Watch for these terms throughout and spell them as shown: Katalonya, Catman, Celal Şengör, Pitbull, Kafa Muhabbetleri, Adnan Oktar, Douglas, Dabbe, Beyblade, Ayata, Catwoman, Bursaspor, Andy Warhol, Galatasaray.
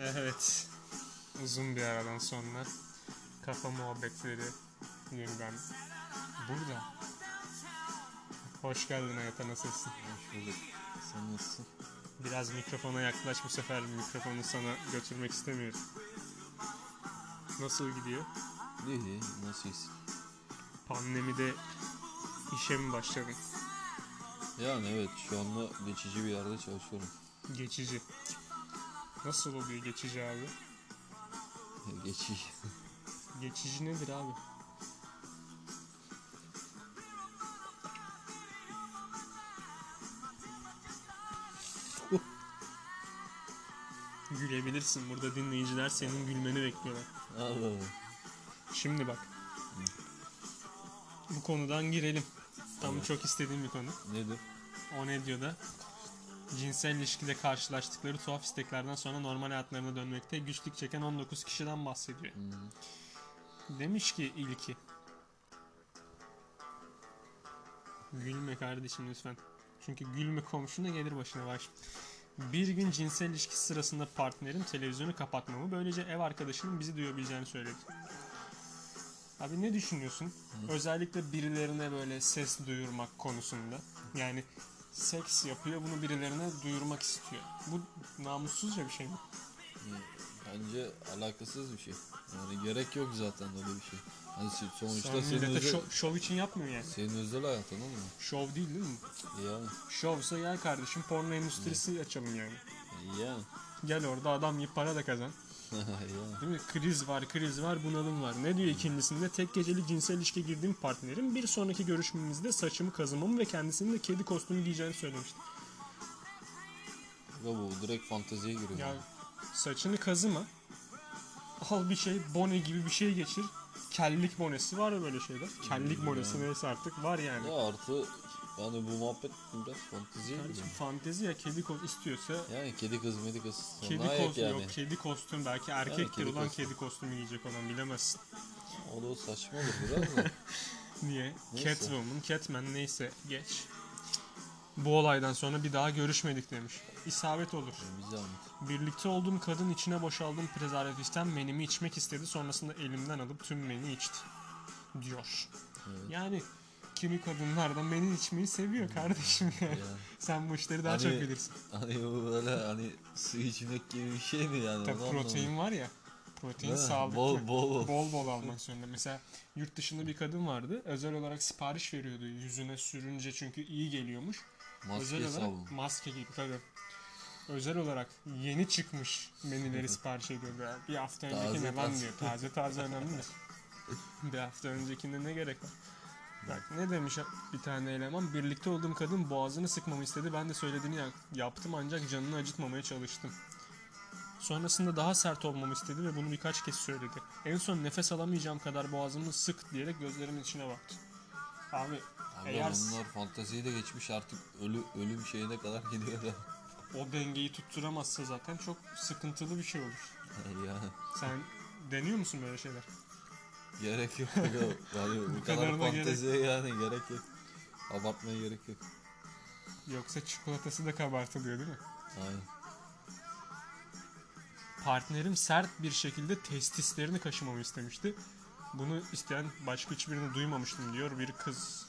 Evet, uzun bir aradan sonra Kafa Muhabbetleri yeniden burada. Hoş geldin Ayata, nasılsın? Hoş bulduk. Sen nasılsın? Biraz mikrofona yaklaş bu sefer, mikrofonu sana götürmek istemiyorum. Nasıl gidiyor? İyi, nasılsın? Pandemide işe mi başladın? Yani evet, şu anda geçici bir yerde çalışıyorum. Geçici. Nasıl oluyor geçici abi? Geçici. Geçici nedir abi? Gülebilirsin. Burada dinleyiciler senin gülmeni bekliyorlar. Allah Allah. Şimdi bak. Bu konudan girelim. Tam evet. Çok istediğim bir konu. Nedir? O ne diyor da? Cinsel ilişkide karşılaştıkları tuhaf isteklerden sonra normal hayatlarına dönmekte güçlük çeken 19 kişiden bahsediyor. Hmm. Demiş ki ilki. Gülme kardeşim lütfen. Çünkü gülme komşuna gelir başına baş. Bir gün cinsel ilişki sırasında partnerim televizyonu kapatmamı, böylece ev arkadaşımın bizi duyabileceğini söyledi. Abi ne düşünüyorsun? Hı. Özellikle birilerine böyle ses duyurmak konusunda. Yani seks yapıyor, bunu birilerine duyurmak istiyor. Bu namussuzca bir şey mi? Bence alakasız bir şey. Yani gerek yok zaten öyle bir şey. Hani sonuçta sen senin özel... şov için yapmıyor yani. Senin özel hayatın oğlum. Şov değil mi? Yani. Şovsa gel kardeşim porno endüstrisi açalım yani. Yani. Gel orada adam gibi para da kazan. Yani. Değil mi? Kriz var, bunalım var. Ne diyor ikincisinde? Tek gecelik cinsel ilişkiye girdiğim partnerim bir sonraki görüşmemizde saçımı kazımamı ve kendisinin de kedi kostümü giyeceğini söylemişti. Ya bu direkt fanteziye giriyor. Ya yani. Saçını kazıma. Al bir şey, bone gibi bir şey geçir. Kellik bonesi var ya böyle şeyler. Kellik bonesi neyse artık var yani. Ya artı yani bu muhabbet biraz fanteziye giriyor. Yani fantezi ya, kedi istiyorsa. Yani kedi kız. Kedi kostüm yani. Yok, kedi kostüm belki erkektir yani, olan kedi kostümü giyecek olan bilemezsin. O da saçma olur biraz da. Niye? Neyse. Catwoman, Catman neyse geç. Bu olaydan sonra bir daha görüşmedik demiş. İsabet olur. Birlikte olduğum kadın içine boşaldığım prezervatiften menimi içmek istedi. Sonrasında elimden alıp tüm meni içti. Diyor. Evet. Yani kimi kadınlar da meni içmeyi seviyor kardeşim yani. Yani. Sen bu işleri daha çok bilirsin. Hani bu böyle hani su içmek gibi bir şey mi yani? Tabii protein var ya. Protein sağlıklı. Bol bol almak zorunda. Mesela yurt dışında bir kadın vardı. Özel olarak sipariş veriyordu. Yüzüne sürünce çünkü iyi geliyormuş. Maske gibi tabii. Özel olarak yeni çıkmış menüleri sipariş ediyordu. Bir hafta önceki ne lan diyor. Taze önemli mi? Bir hafta öncekinde ne gerek var? Bak ne demiş bir tane eleman. Birlikte olduğum kadın boğazını sıkmamı istedi. Ben de söylediğini yaptım ancak canını acıtmamaya çalıştım. Sonrasında daha sert olmamı istedi ve bunu birkaç kez söyledi. En son nefes alamayacağım kadar boğazımı sık diyerek gözlerimin içine baktı. Abi eğer... Onlar fanteziyi de geçmiş artık ölüm şeyine kadar gidiyor da. O dengeyi tutturamazsa zaten çok sıkıntılı bir şey olur. Ya. Sen deniyor musun böyle şeyler? Gerek yok. Yani bu kadar fanteziye yani gerek yok. Abartmaya gerek yok. Yoksa çikolatası da kabartılıyor değil mi? Aynen. Partnerim sert bir şekilde testislerini kaşımamı istemişti. Bunu isteyen başka hiçbirini duymamıştım diyor bir kız.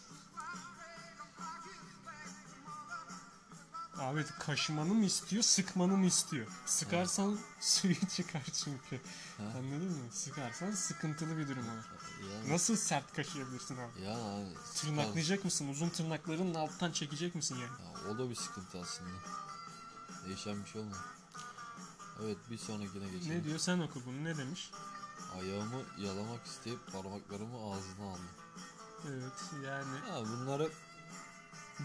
Abi kaşımanı mı istiyor, sıkmanı mı istiyor? Sıkarsan suyu çıkar çünkü. Ha. Anladın mı? Sıkarsan sıkıntılı bir durum olur. Yani. Nasıl sert kaşıyabilirsin abi? Ya abi, tırnaklayacak mısın? Uzun tırnaklarının alttan çekecek misin yani? Ya, o da bir sıkıntı aslında. Değişen bir şey olmuyor. Evet, bir sonrakine geçelim. Ne diyor, sen oku bunu, ne demiş? Ayağımı yalamak isteyip parmaklarımı ağzına aldım. Evet yani. Ha, bunları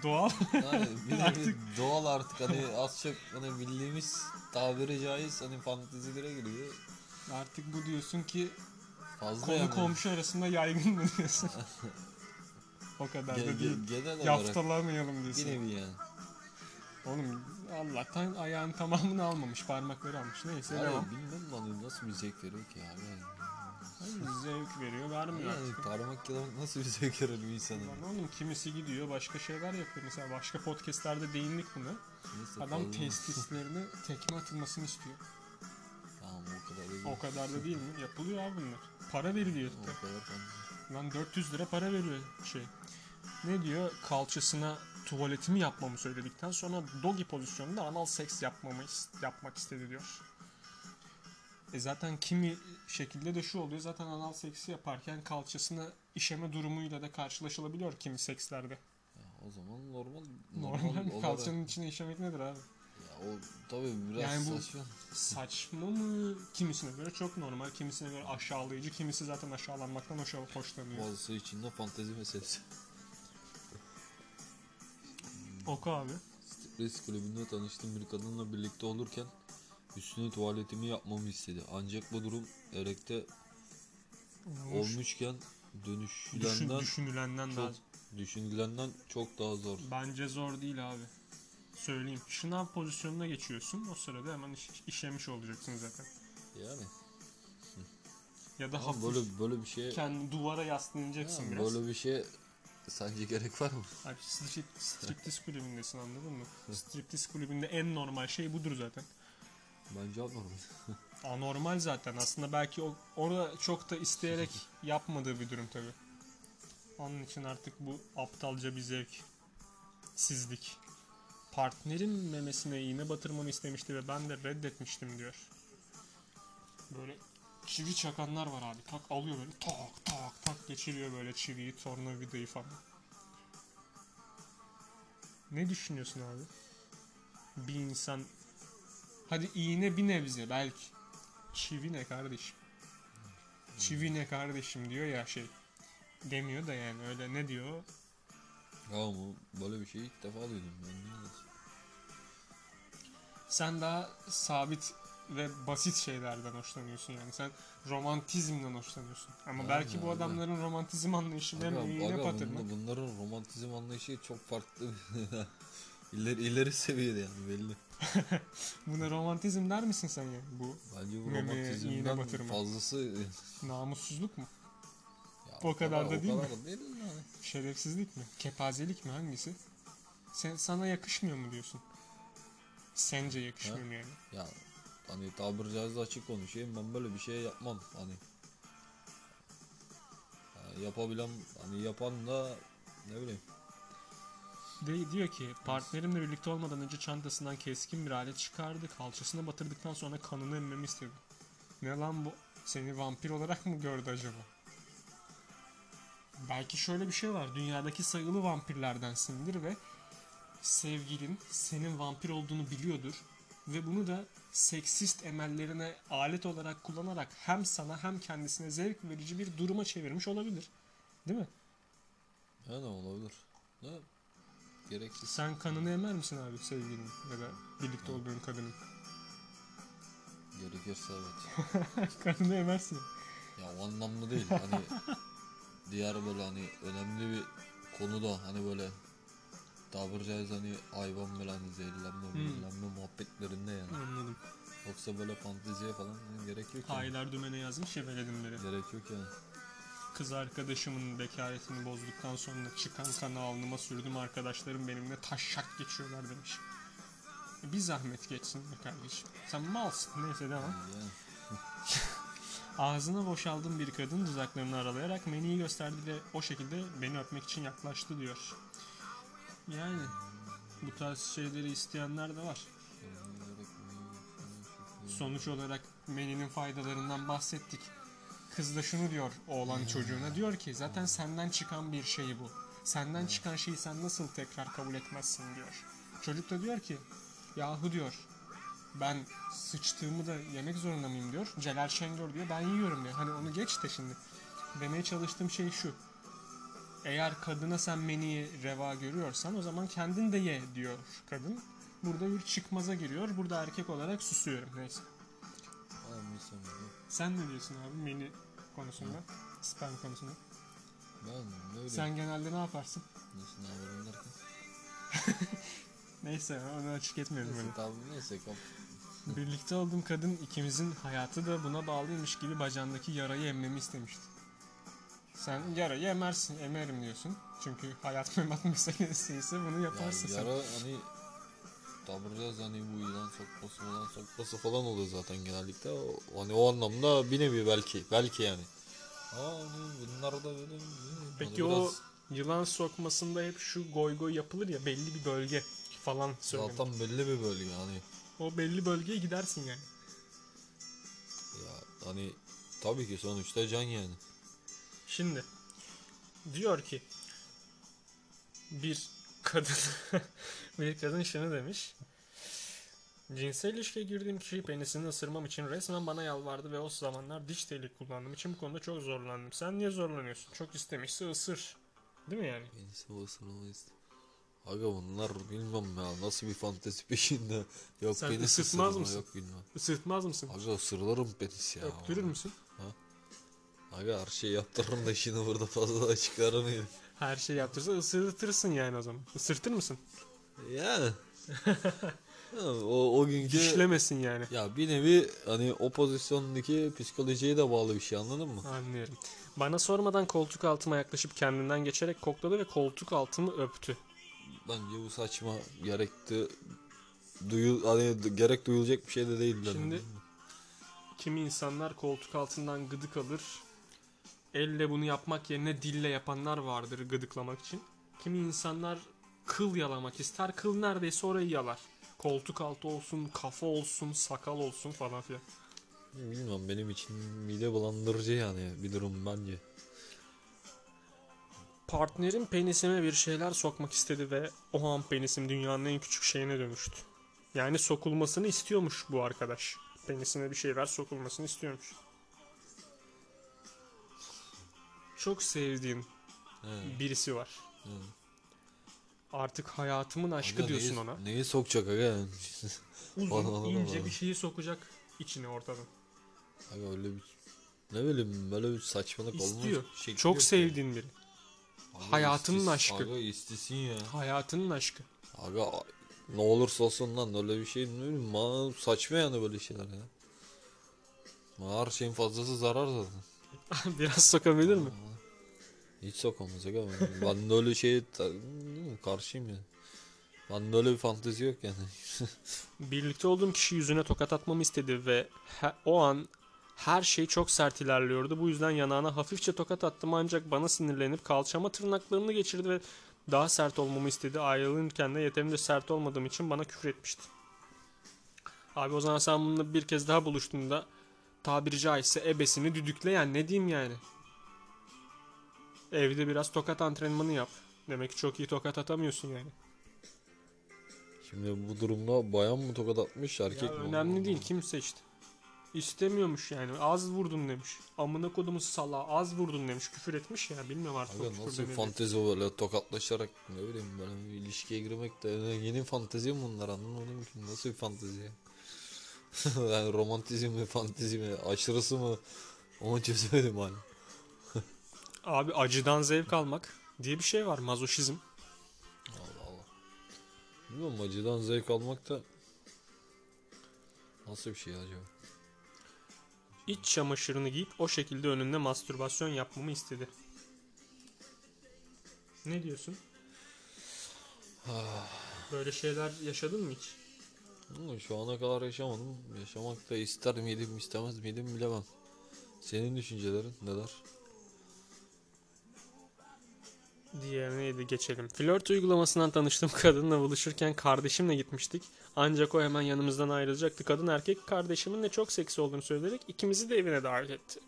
doğal. Yani artık doğal artık hani az çok hani bildiğimiz tabiri caiz hani fantezilere giriyor. Artık bu diyorsun ki fazla konu yani. Komşu arasında yaygın mı diyorsun? O kadar da değil. Yaftalamayalım diyorsun. Bir nevi yani. Oğlum Allah'tan ayağın tamamını almamış, parmakları almış. Neyse hayır, devam. Bilmem lan nasıl bir zevk veriyor ki abi. Hayır, zevk veriyor, vermiyor yani, artık. Parmak yalamak nasıl bir zevk verir bir insana? Oğlum kimisi gidiyor başka şeyler yapıyor. Mesela başka podcastlerde değindik buna. Neyse, adam testislerini tekme atılmasını istiyor. ama o kadar da değil. O kadar da değil mi? Yapılıyor abi bunlar. Para veriliyor hatta. O kadar fazla. Lan 400 lira para veriyor şey. Ne diyor? Kalçasına tuvaletimi yapmamı söyledikten sonra dogi pozisyonunda anal seks yapmak istedi diyor. Zaten kimi şekilde de şu oluyor. Zaten anal seksi yaparken kalçasına işeme durumuyla da karşılaşılabiliyor kimi sekslerde. Ya, o zaman normal kalçanın olarak... içine işemek nedir abi? Ya o tabii biraz yani saçma. Saçma mı? Kimisine göre çok normal, kimisine göre aşağılayıcı, kimisi zaten aşağılanmaktan hoşlanıyor. Bazısı için de fantezi meselesi. Oku abi. Stres kulübünde tanıştığım bir kadınla birlikte olurken üstüne tuvaletimi yapmamı istedi. Ancak bu durum erekte olmuşken düşünülenden çok daha zor. Bence zor değil abi. Söyleyeyim. Şınav pozisyonuna geçiyorsun. O sırada hemen işemiş olacaksın zaten. Yani. Ya da ama hafif böyle bir şey kendini duvara yaslanacaksın yani biraz. Böyle bir şey sence gerek var mı? Abi striptiz kulübündesin, anladın mı? Striptiz kulübünde en normal şey budur zaten. Bence anormal. Anormal zaten. Aslında belki orada çok da isteyerek yapmadığı bir durum tabii. Onun için artık bu aptalca bir zevk. Sizlik. Partnerim memesine iğne batırmamı istemişti ve ben de reddetmiştim diyor. Böyle çivi çakanlar var abi. Tak alıyor böyle tak tak tak geçiriyor böyle çiviyi, tornavidayı falan. Ne düşünüyorsun abi? Bir insan... Hadi iğne bir nebze belki. Çivi ne kardeşim? Çivi ne kardeşim diyor ya şey. Demiyor da yani öyle ne diyor? Ya böyle bir şey ilk defa duydum ben. Sen daha sabit ve basit şeylerden hoşlanıyorsun yani. Sen romantizmden hoşlanıyorsun. Ama yani belki yani bu adamların romantizm anlayışı ne patırmak. Bunların romantizm anlayışı çok farklı. İleri seviyede yani belli. Buna romantizm der misin sen yani? Bu bence bu romantizmden fazlası. Namussuzluk mu? Ya, o kadar da değil mi? Şerefsizlik mi? Kepazelik mi? Hangisi? Sana yakışmıyor mu diyorsun? Sence yakışmıyor mu yani? Ya hani tabiri caizse açık konuşayım, ben böyle bir şey yapmam hani. Ya, yapabilen hani yapan da ne bileyim. Diyor ki partnerimle birlikte olmadan önce çantasından keskin bir alet çıkardı. Kalçasına batırdıktan sonra kanını emmemi istedi. Ne lan bu? Seni vampir olarak mı gördü acaba? Belki şöyle bir şey var. Dünyadaki sayılı vampirlerdensindir ve sevgilin senin vampir olduğunu biliyordur. Ve bunu da seksist emellerine alet olarak kullanarak hem sana hem kendisine zevk verici bir duruma çevirmiş olabilir. Değil mi? Yani olabilir. Ne? Gereksiz. Sen kanını emer misin abi sevgilinin ya da birlikte olduğun kadının? Gerekirse evet. Kanını emersin. Ya o anlamda değil. Hani diğer böyle hani önemli bir konuda hani böyle tabiri caizse hani hayvan böyle hani zehirlenme muhabbetlerinde yani. Anladım. Yoksa böyle fanteziye falan gerek yok. Haydar yani. Dümene yazmış ya beledimleri. Gerek yok yani. Kız arkadaşımın bekaretini bozduktan sonra çıkan kanı alnıma sürdüm, arkadaşlarım benimle taşşak geçiyorlar demiş. Bir zahmet geçsin be kardeşim. Sen malsın, neyse devam. Ağzına boşaldığım bir kadın dudaklarını aralayarak meniyi gösterdi ve o şekilde beni öpmek için yaklaştı diyor. Yani bu tarz şeyleri isteyenler de var. Sonuç olarak meninin faydalarından bahsettik. Kız da şunu diyor oğlan çocuğuna, diyor ki zaten senden çıkan bir şey bu. Senden çıkan şeyi sen nasıl tekrar kabul etmezsin diyor. Çocuk da diyor ki yahu diyor ben sıçtığımı da yemek zorunda mıyım diyor. Celal Şengör diyor ben yiyorum diyor. Hani onu geç de şimdi. Demeye çalıştığım şey şu. Eğer kadına sen meniyi reva görüyorsan o zaman kendin de ye diyor kadın. Burada bir çıkmaza giriyor. Burada erkek olarak susuyorum. Neyse. Sen ne diyorsun abi menü konusunda, sperm konusunda? Ben öyle. Sen genelde ne yaparsın? Nasıl ne yaparım derken? Neyse onu açık etmiyorum. Neyse tabi neyse. Birlikte olduğum kadın ikimizin hayatı da buna bağlıymış gibi bacağındaki yarayı emmemi istemişti. Sen yarayı emersin, emerim diyorsun. Çünkü hayat memat meselesi ise bunu yaparsın ya, yara sen. Yara hani taburcaz hani bu ilan sokması falan oluyor zaten genellikle. Hani o anlamda bir nevi belki yani. Bunlar da böyle. Peki o biraz... yılan sokmasında hep şu goy yapılır ya, belli bir bölge falan söylenir. Zaten belli bir bölge yani. O belli bölgeye gidersin yani. Ya hani tabii ki sonuçta can yani. Şimdi diyor ki bir kadın şunu demiş. Cinsel ilişkiye girdiğim kişiyi penisini ısırmam için resmen bana yalvardı ve o zamanlar diş teli kullandığım için bu konuda çok zorlandım. Sen niye zorlanıyorsun? Çok istemişse ısır. Değil mi yani? Penisi ısırılmayız. Aga bunlar bilmem ya nasıl bir fantezi peşinde. Yok sen penis ısırmaz mısın? Yok bilmem. Isırtmaz mısın? Aga ısırlarım penis ya. Öptürür müsün? Ha? Aga her şeyi yaptırırım da işini burada fazla da çıkaramayayım. Her şeyi yaptırırsa ısırtırsın yani o zaman. Isırtır mısın? Yani. O günkü... İşlemesin yani. Ya bir nevi hani o pozisyondaki psikolojiye de bağlı bir şey, anladın mı? Anlıyorum. Bana sormadan koltuk altıma yaklaşıp kendinden geçerek kokladı ve koltuk altımı öptü. Bence bu saçma, gerekti. Hani gerek duyulacak bir şey de değil. Şimdi kimi insanlar koltuk altından gıdık alır. Elle bunu yapmak yerine dille yapanlar vardır gıdıklamak için. Kimi insanlar kıl yalamak ister. Kıl neredeyse orayı yalar. Koltuk altı olsun, kafa olsun, sakal olsun falan filan. Bilmem, benim için mide bulandırıcı yani bir durum bence. Partnerim penisime bir şeyler sokmak istedi ve o an penisim dünyanın en küçük şeyine dönüştü. Yani sokulmasını istiyormuş bu arkadaş. Penisime bir şeyler sokulmasını istiyormuş. Çok sevdiğim birisi var. Artık hayatımın aşkı aga, diyorsun ona. Neyi sokacak aga? Uzun ince bir şeyi sokacak içine ortadan. Aga öyle bir, ne bileyim, böyle bir saçmalık olmaz. İstiyor. Şey çok sevdiğin yani. Biri. Aga, hayatının aşkı. Aga istesin ya. Hayatının aşkı. Aga ne olursa olsun lan öyle bir şey, ne bileyim, saçma yani böyle şeyler ya. Her şeyin fazlası zarar zaten. Biraz sokabilir mi? Hiç sokamaz aga. Ben de öyle şeye karşıyım yani. Ben de öyle bir fantezi yok yani. Birlikte olduğum kişi yüzüne tokat atmamı istedi ve o an her şey çok sert ilerliyordu. Bu yüzden yanağına hafifçe tokat attım, ancak bana sinirlenip kalçama tırnaklarını geçirdi ve daha sert olmamı istedi. Ayrılırken de yeterince sert olmadığım için bana küfür etmişti. Abi o zaman sen bununla bir kez daha buluştuğunda tabiri caizse ebesini düdükle yani, ne diyeyim yani. Evde biraz tokat antrenmanı yap. Demek ki çok iyi tokat atamıyorsun yani. Şimdi bu durumda bayan mı tokat atmış, erkek ya mi? Önemli değil, kim seçti. İstemiyormuş yani. Az vurdun demiş. Amına kodumuz salağı, az vurdun demiş. Küfür etmiş ya, bilmiyorum artık. Abi nasıl fantezi o böyle tokatlaşarak, ne bileyim ben, ilişkiye girmek de yeni fantezi mi bunlar, anlamadım ki nasıl bir fantezi. Yani romantizm mi, fantezi mi, aşırısı mı, onu çözemedim hani. Abi acıdan zevk almak diye bir şey var, mazoşizm. Allah Allah. Bilmiyorum, acıdan zevk almak da nasıl bir şey acaba? İç çamaşırını giyip o şekilde önünde mastürbasyon yapmamı istedi. Ne diyorsun? Böyle şeyler yaşadın mı hiç? Şu ana kadar yaşamadım. Yaşamak da ister miydim istemez miydim bilemem. Senin düşüncelerin neler? Diğerine geçelim. Flört uygulamasından tanıştığım kadınla buluşurken kardeşimle gitmiştik. Ancak o hemen yanımızdan ayrılacaktı. Kadın erkek kardeşimin de çok seksi olduğunu söyleyerek ikimizi de evine davet etti.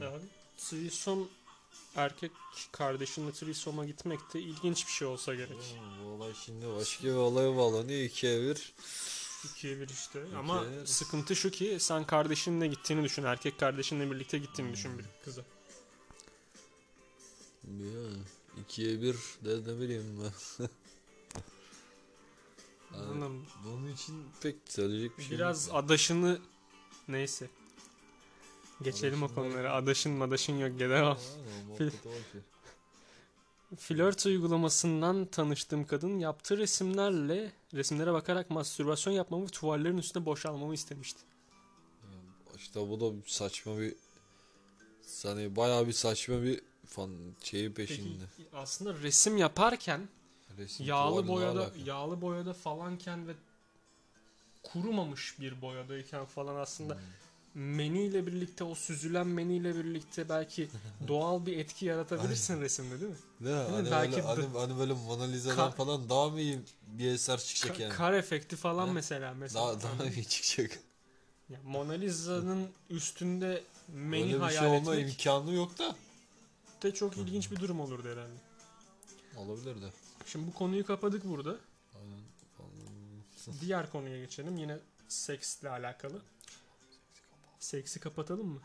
Yani trisom, erkek kardeşinle trisoma gitmek de ilginç bir şey olsa gerek. Bu olay şimdi başka bir olaya bağlanıyor. 2-1. 2-1 işte. İki. Ama sıkıntı şu ki sen kardeşinle gittiğini düşün. Erkek kardeşinle birlikte gittiğini düşün bir kıza. Ya 2-1 de ne bileyim ben. Yani bunun için pek söyleyecek bir şey biraz yok. Adaşını neyse. Geçelim adaşın o konulara. Var. Adaşın yok. Gel. Flört uygulamasından tanıştığım kadın yaptığı resimlere bakarak mastürbasyon yapmamı ve tuvallerin üstüne boşalmamı istemişti. İşte bu da saçma bir, yani bayağı bir saçma bir fan şeyi peşinde. Peki, aslında resim yaparken yağlı boyada falanken ve kurumamış bir boyadayken falan aslında meniyle birlikte, o süzülen meniyle birlikte belki doğal bir etki yaratabilirsin resimde, değil mi? Hani belki hani böyle Mona Lisa'dan falan daha mı iyi bir eser çıkacak yani? Kar efekti falan mesela. Daha iyi çıkacak. Yani Mona Lisa'nın üstünde meni öyle hayal etmek. Öyle bir şey olma imkanı yok da. De çok ilginç bir durum olurdu herhalde. Olabilir de. Şimdi bu konuyu kapadık burada. Aynen. Diğer konuya geçelim. Yine seksle alakalı. Seksi kapatalım mı?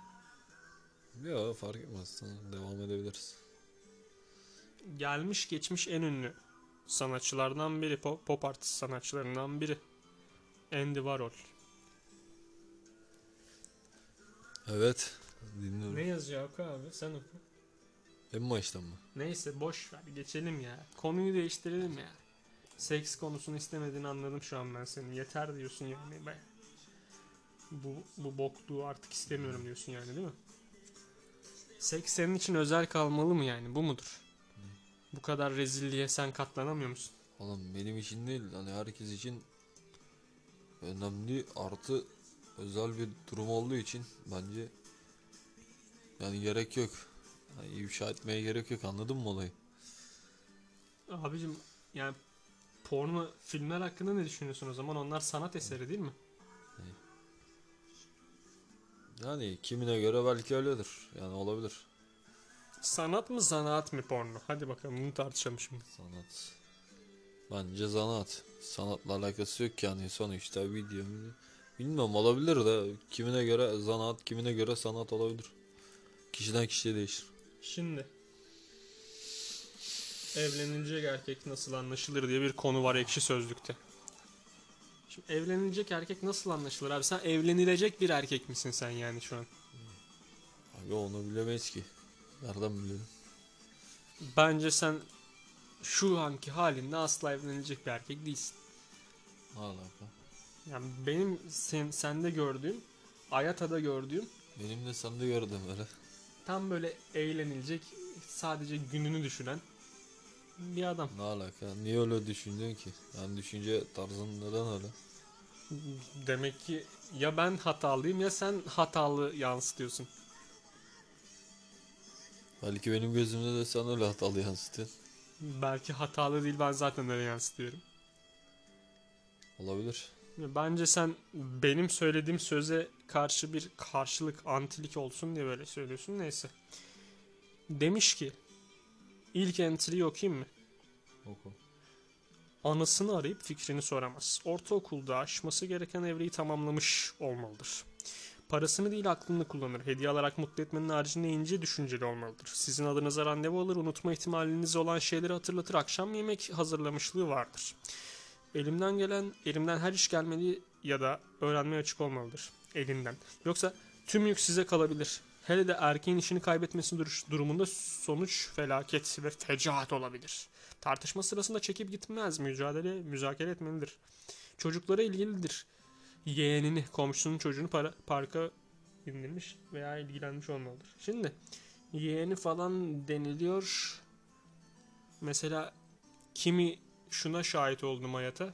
Yok, fark etmez. Devam edebiliriz. Gelmiş geçmiş en ünlü sanatçılardan biri. Pop artist sanatçılarından biri. Andy Warhol. Evet. Dinliyorum. Ne yazıyor abi? Sen oku. En baştan mı? Neyse, boş ver. Geçelim ya. Konuyu değiştirelim ya. Seks konusunu istemediğini anladım şu an ben senin. Yeter diyorsun yani. Ben bu bokluğu artık istemiyorum diyorsun yani, değil mi? Seks senin için özel kalmalı mı yani? Bu mudur? Hı. Bu kadar rezilliğe sen katlanamıyor musun? Oğlum benim için değil. Hani herkes için önemli artı özel bir durum olduğu için bence yani gerek yok. Yani ifşa etmeye gerek yok. Anladın mı olayı? Abicim yani porno filmler hakkında ne düşünüyorsun o zaman? Onlar sanat eseri değil mi? Yani kimine göre belki öyledir. Yani olabilir. Sanat mı zanaat mı porno? Hadi bakalım bunu tartışalım şimdi. Sanat. Bence zanaat. Sanatla alakası yok yani sonuçta video. Bilmem, olabilir de kimine göre zanaat, kimine göre sanat olabilir. Kişiden kişiye değişir. Şimdi evlenilecek erkek nasıl anlaşılır diye bir konu var Ekşi Sözlük'te. Şimdi evlenilecek erkek nasıl anlaşılır abi? Sen evlenilecek bir erkek misin sen yani şu an? Abi onu bilemeyiz ki. Nereden bilelim? Bence sen şu anki halinde asla evlenilecek bir erkek değilsin. Alaka. Yani benim sende gördüğüm, Ayata'da gördüğüm. Benim de sende gördüğüm öyle. Tam böyle eğlenilecek, sadece gününü düşünen bir adam. Ne alaka? Niye öyle düşündün ki? Yani düşünce tarzın neden öyle? Demek ki ya ben hatalıyım ya sen hatalı yansıtıyorsun. Belki benim gözümde de sen öyle hatalı yansıtıyorsun. Belki hatalı değil, ben zaten öyle yansıtıyorum. Olabilir. Bence sen benim söylediğim söze karşı bir karşılık, antilik olsun diye böyle söylüyorsun. Neyse. Demiş ki İlk entry'yi okuyayım mı? Oku. Anasını arayıp fikrini soramaz. Ortaokulda aşması gereken evreyi tamamlamış olmalıdır. Parasını değil aklını kullanır. Hediye alarak mutlu etmenin haricinde ince düşünceli olmalıdır. Sizin adınıza randevu alır, unutma ihtimaliniz olan şeyleri hatırlatır. Akşam yemek hazırlamışlığı vardır. Elimden her iş gelmeli ya da öğrenmeye açık olmalıdır. Elinden. Yoksa tüm yük size kalabilir. Hele de erkeğin işini kaybetmesi durumunda sonuç felaket ve fecaat olabilir. Tartışma sırasında çekip gitmez, müzakere etmelidir. Çocuklara ilgilidir. Yeğenini, komşusunun çocuğunu parka indirmiş veya ilgilenmiş olmalıdır. Şimdi yeğeni falan deniliyor. Mesela kimi şuna şahit oldum hayata.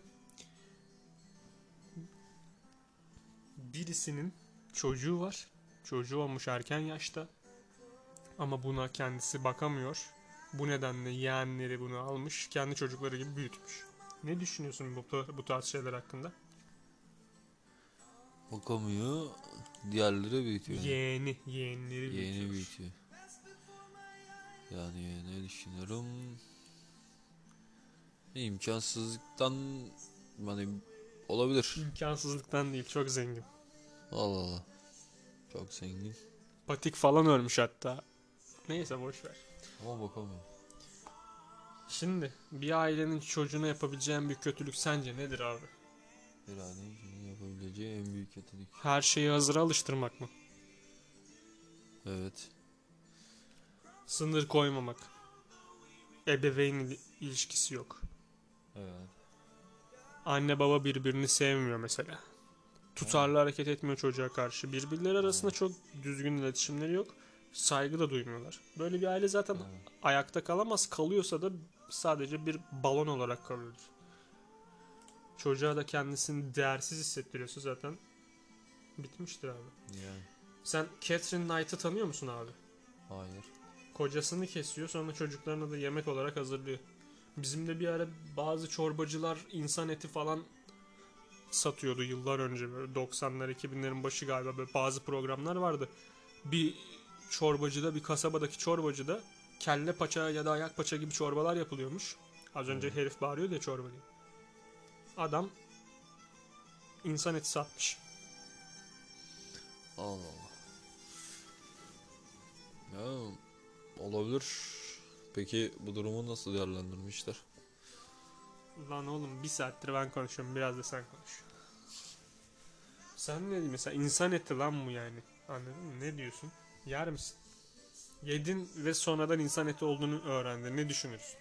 Birisinin çocuğu var. Çocuğu olmuş erken yaşta ama buna kendisi bakamıyor. Bu nedenle yeğenleri bunu almış, kendi çocukları gibi büyütmüş. Ne düşünüyorsun bu tarz şeyler hakkında? Bakamıyor, diğerleri büyütüyor. Yeğenleri büyütüyor. Yani ne düşünüyorum? İmkansızlıktan, yani olabilir. İmkansızlıktan değil, çok zengin. Allah Allah. Çok zengin. Patik falan ölmüş hatta. Neyse boş ver. Ama bakalım. Şimdi bir ailenin çocuğuna yapabileceği en büyük kötülük sence nedir abi? Bir ailenin yapabileceği en büyük kötülük. Her şeyi hazıra alıştırmak mı? Evet. Sınır koymamak. Ebeveyn ilişkisi yok. Evet. Anne baba birbirini sevmiyor mesela. Tutarlı hareket etmiyor çocuğa karşı. Birbirleri arasında çok düzgün iletişimleri yok. saygı da duymuyorlar. Böyle bir aile zaten ayakta kalamaz. Kalıyorsa da sadece bir balon olarak kalıyor. Çocuğa da kendisini değersiz hissettiriyorsa zaten bitmiştir abi. Yani. Sen Catherine Knight'ı tanıyor musun abi? Hayır. Kocasını kesiyor, sonra çocuklarına da yemek olarak hazırlıyor. Bizim de bir ara bazı çorbacılar insan eti falan satıyordu yıllar önce, böyle 90'lar 2000'lerin başı galiba, böyle bazı programlar vardı. Bir çorbacıda, bir kasabadaki çorbacıda kelle paça ya da ayak paça gibi çorbalar yapılıyormuş. Az önce herif bağırıyor ya çorba diye. Adam insan eti satmış. Allah Allah. Ya, olabilir. Peki bu durumu nasıl değerlendirmişler? Lan oğlum bir saattir ben konuşuyorum, biraz da sen konuş. Sen ne diyorsun mesela, insan eti lan bu yani. Anladın mı? Ne diyorsun? Yer misin? Yedin ve sonradan insan eti olduğunu öğrendin. Ne düşünürsün?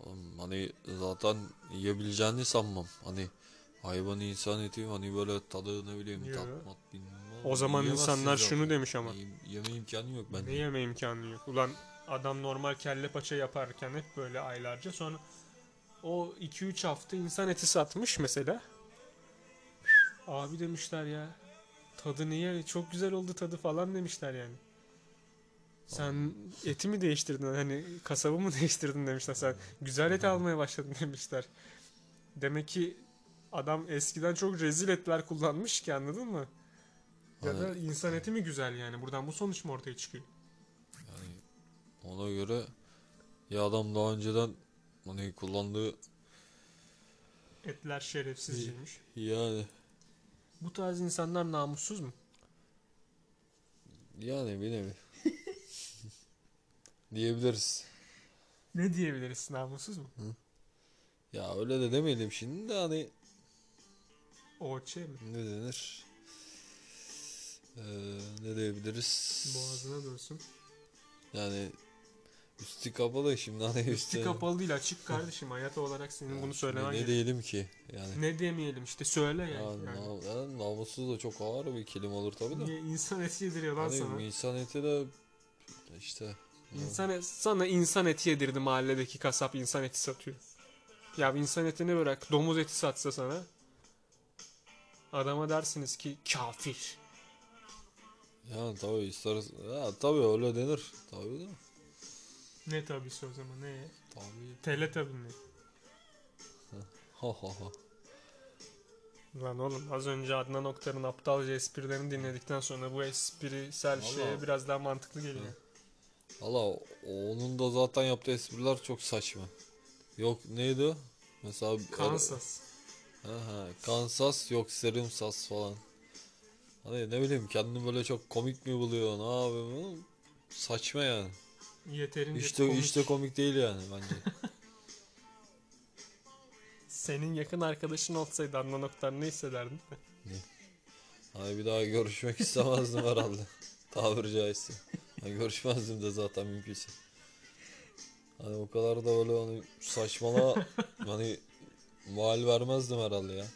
Oğlum hani zaten yiyebileceğini sanmam. Hani hayvan insan eti hani böyle tadı ne bileyim tatmat bilmem. O zaman insanlar şunu zaten demiş ama. Yeme imkanı yok bence. Ne yeme imkanı yok? Ulan adam normal kelle paça yaparken hep böyle aylarca, sonra o 2-3 hafta insan eti satmış mesela. Abi demişler ya, tadı niye çok güzel oldu tadı falan demişler yani. Sen eti mi değiştirdin, hani kasabı mı değiştirdin demişler, sen güzel et almaya başladın demişler. Demek ki adam eskiden çok rezil etler kullanmış ki, anladın mı? Ya da insan eti mi güzel yani, buradan bu sonuç mu ortaya çıkıyor? Yani ona göre ya adam daha önceden hani kullandığı etler şerefsizciymiş. Yani bu tarz insanlar namussuz mu? Yani bir nevi diyebiliriz. Ne diyebiliriz, namussuz mu? Hı? Ya öyle de demeyelim şimdi de hani oçe mi? Ne denir? Ne diyebiliriz? Boğazına dursun. Yani üstü kapalı şimdi hani üstü kapalı değil, açık kardeşim. Ayata olarak senin yani bunu söylemen gerekiyor. Ne diyelim ki? Yani ne demeyelim işte, söyle yani. Yani namussuz da çok ağır bir kelime olur tabii de. İnsan eti yediriyor lan hani sana. İnsan eti de işte. Sana insan eti yedirdi mahalledeki kasap, insan eti satıyor. Ya insan etini bırak, domuz eti satsa sana. Adama dersiniz ki kafir. Yani tabii ya tabii öyle denir. Tabii de. Ne tabisi o zaman, ne? Tabii. Teletabi mi? Lan oğlum az önce Adnan Oktar'ın aptalca esprilerini dinledikten sonra bu esprisel vallahi şeye biraz daha mantıklı geliyor. Valla onun da zaten yaptığı espriler çok saçma. Yok neydi? Mesela Kansas. Kansas yok serum sas falan. Hani ne bileyim kendini böyle çok komik mi buluyor? Ne yapayım? Saçma yani. Yeterince işte, komik. İşte komik değil yani bence. Senin yakın arkadaşın olsaydı Adnan Oktar ne hissederdin? Ne? Hani bir daha görüşmek istemezdim herhalde. Tabiri caizse. Hani görüşmezdim de zaten mümkünse. Hani o kadar da böyle hani saçmalığa hani mal vermezdim herhalde ya.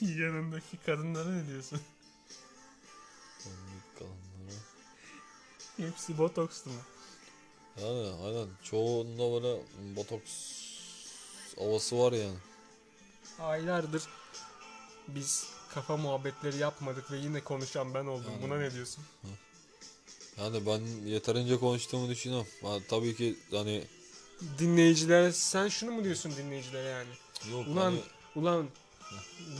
Yanındaki kadınlara ne diyorsun? Yanındaki kadınlara. Hepsi botokslu mu? Yani aynen. Çoğunda böyle botoks havası var yani. Aylardır biz kafa muhabbetleri yapmadık ve yine konuşan ben oldum. Yani, buna ne diyorsun? Yani ben yeterince konuştuğumu düşünüyorum. Yani tabii ki hani dinleyiciler, sen şunu mu diyorsun dinleyicilere yani? Yok, ulan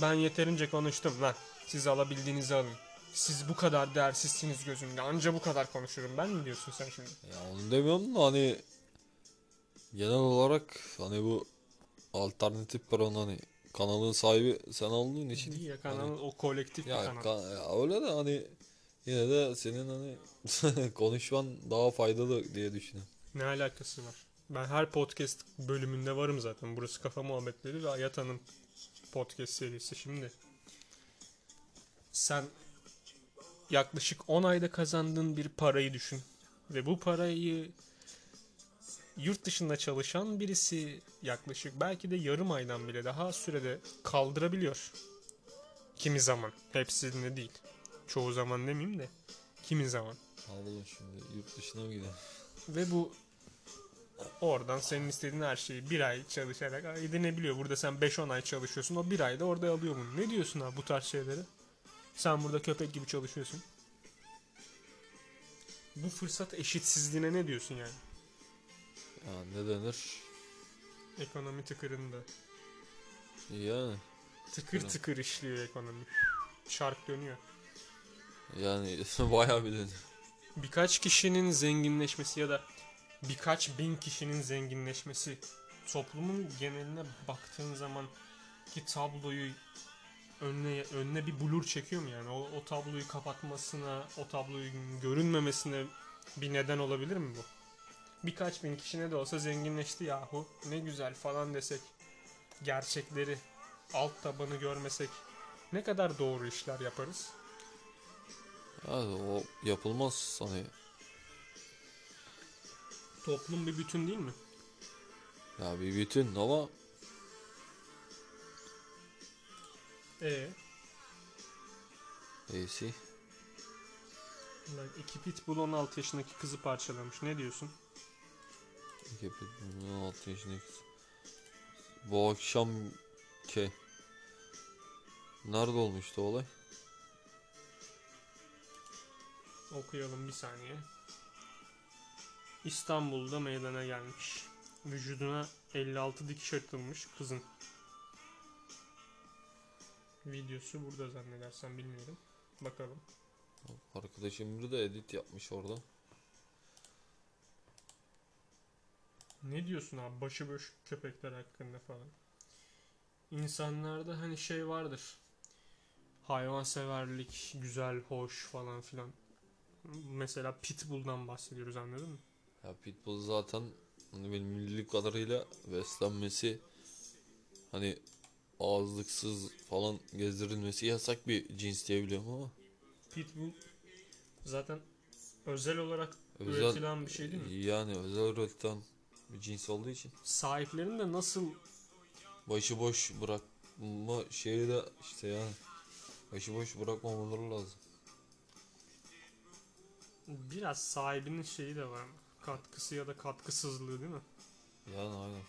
ben yeterince konuştum lan. Siz alabildiğinizi alın. Siz bu kadar değersizsiniz gözümde. Anca bu kadar konuşurum ben mi diyorsun sen şimdi? Ya onu demiyorum da hani genel olarak hani bu alternatif paranın hani kanalın sahibi sen olduğun için. Değil ya kanal hani, o kolektif ya, bir kanal. Ya öyle de hani yine de senin hani konuşman daha faydalı diye düşünüyorum. Ne alakası var? Ben her podcast bölümünde varım zaten. Burası Kafa Muhabbetleri ve Ayata'nın podcast serisi şimdi. Sen yaklaşık 10 ayda kazandığın bir parayı düşün. Ve bu parayı yurt dışında çalışan birisi yaklaşık belki de yarım aydan bile daha sürede kaldırabiliyor. Kimi zaman. Hepsinde değil. Çoğu zaman demeyeyim de. Kimin zaman? Anladım, şimdi yurt dışına mı gidelim? Ve bu oradan senin istediğin her şeyi bir ay çalışarak edinebiliyor. Burada sen 5-10 ay çalışıyorsun. O bir ayda orada alıyor bunu. Ne diyorsun abi bu tarz şeylere? Sen burada köpek gibi çalışıyorsun. Bu fırsat eşitsizliğine ne diyorsun yani? Ya ne denir? Ekonomi tıkırında. Yani. Tıkır işliyor ekonomi. Çark dönüyor. Yani bayağı bir dönüyor. Birkaç kişinin zenginleşmesi ya da birkaç bin kişinin zenginleşmesi toplumun geneline baktığın zaman ki tabloyu önüne bir blur çekiyor mu yani? O tabloyu kapatmasına, o tabloyu görünmemesine bir neden olabilir mi bu? Birkaç bin kişine de olsa zenginleşti yahu. Ne güzel falan desek, gerçekleri, alt tabanı görmesek ne kadar doğru işler yaparız? Yani o yapılmaz hani. Toplum bir bütün değil mi? Ya bir bütün ama E'si. Bak, iki pitbull 16 yaşındaki kızı parçalamış. Ne diyorsun? İki pitbull 16 yaşındaki kızı. Bu akşam nerede olmuştu olay? Okuyalım bir saniye. İstanbul'da meydana gelmiş. Vücuduna 56 dikiş atılmış kızın. Videosu burada zannedersem, bilmiyorum. Bakalım. Arkadaşım burada edit yapmış orada. Ne diyorsun abi başıboş köpekler hakkında falan? İnsanlarda hani şey vardır. Hayvanseverlik, güzel, hoş falan filan. Mesela Pitbull'dan bahsediyoruz, anladın mı? Ya Pitbull zaten hani benim bildiğim kadarıyla beslenmesi hani ağızlıksız falan gezdirilmesi yasak bir cins diyebiliyorum ama Pitbull zaten özel olarak üretilen bir şey değil mi? Yani özel üretilen bir cins olduğu için sahiplerin de nasıl başıboş bırakma şeyi de işte yani başıboş bırakmamaları lazım. Biraz sahibinin şeyi de var, katkısı ya da katkısızlığı değil mi? Yani aynen.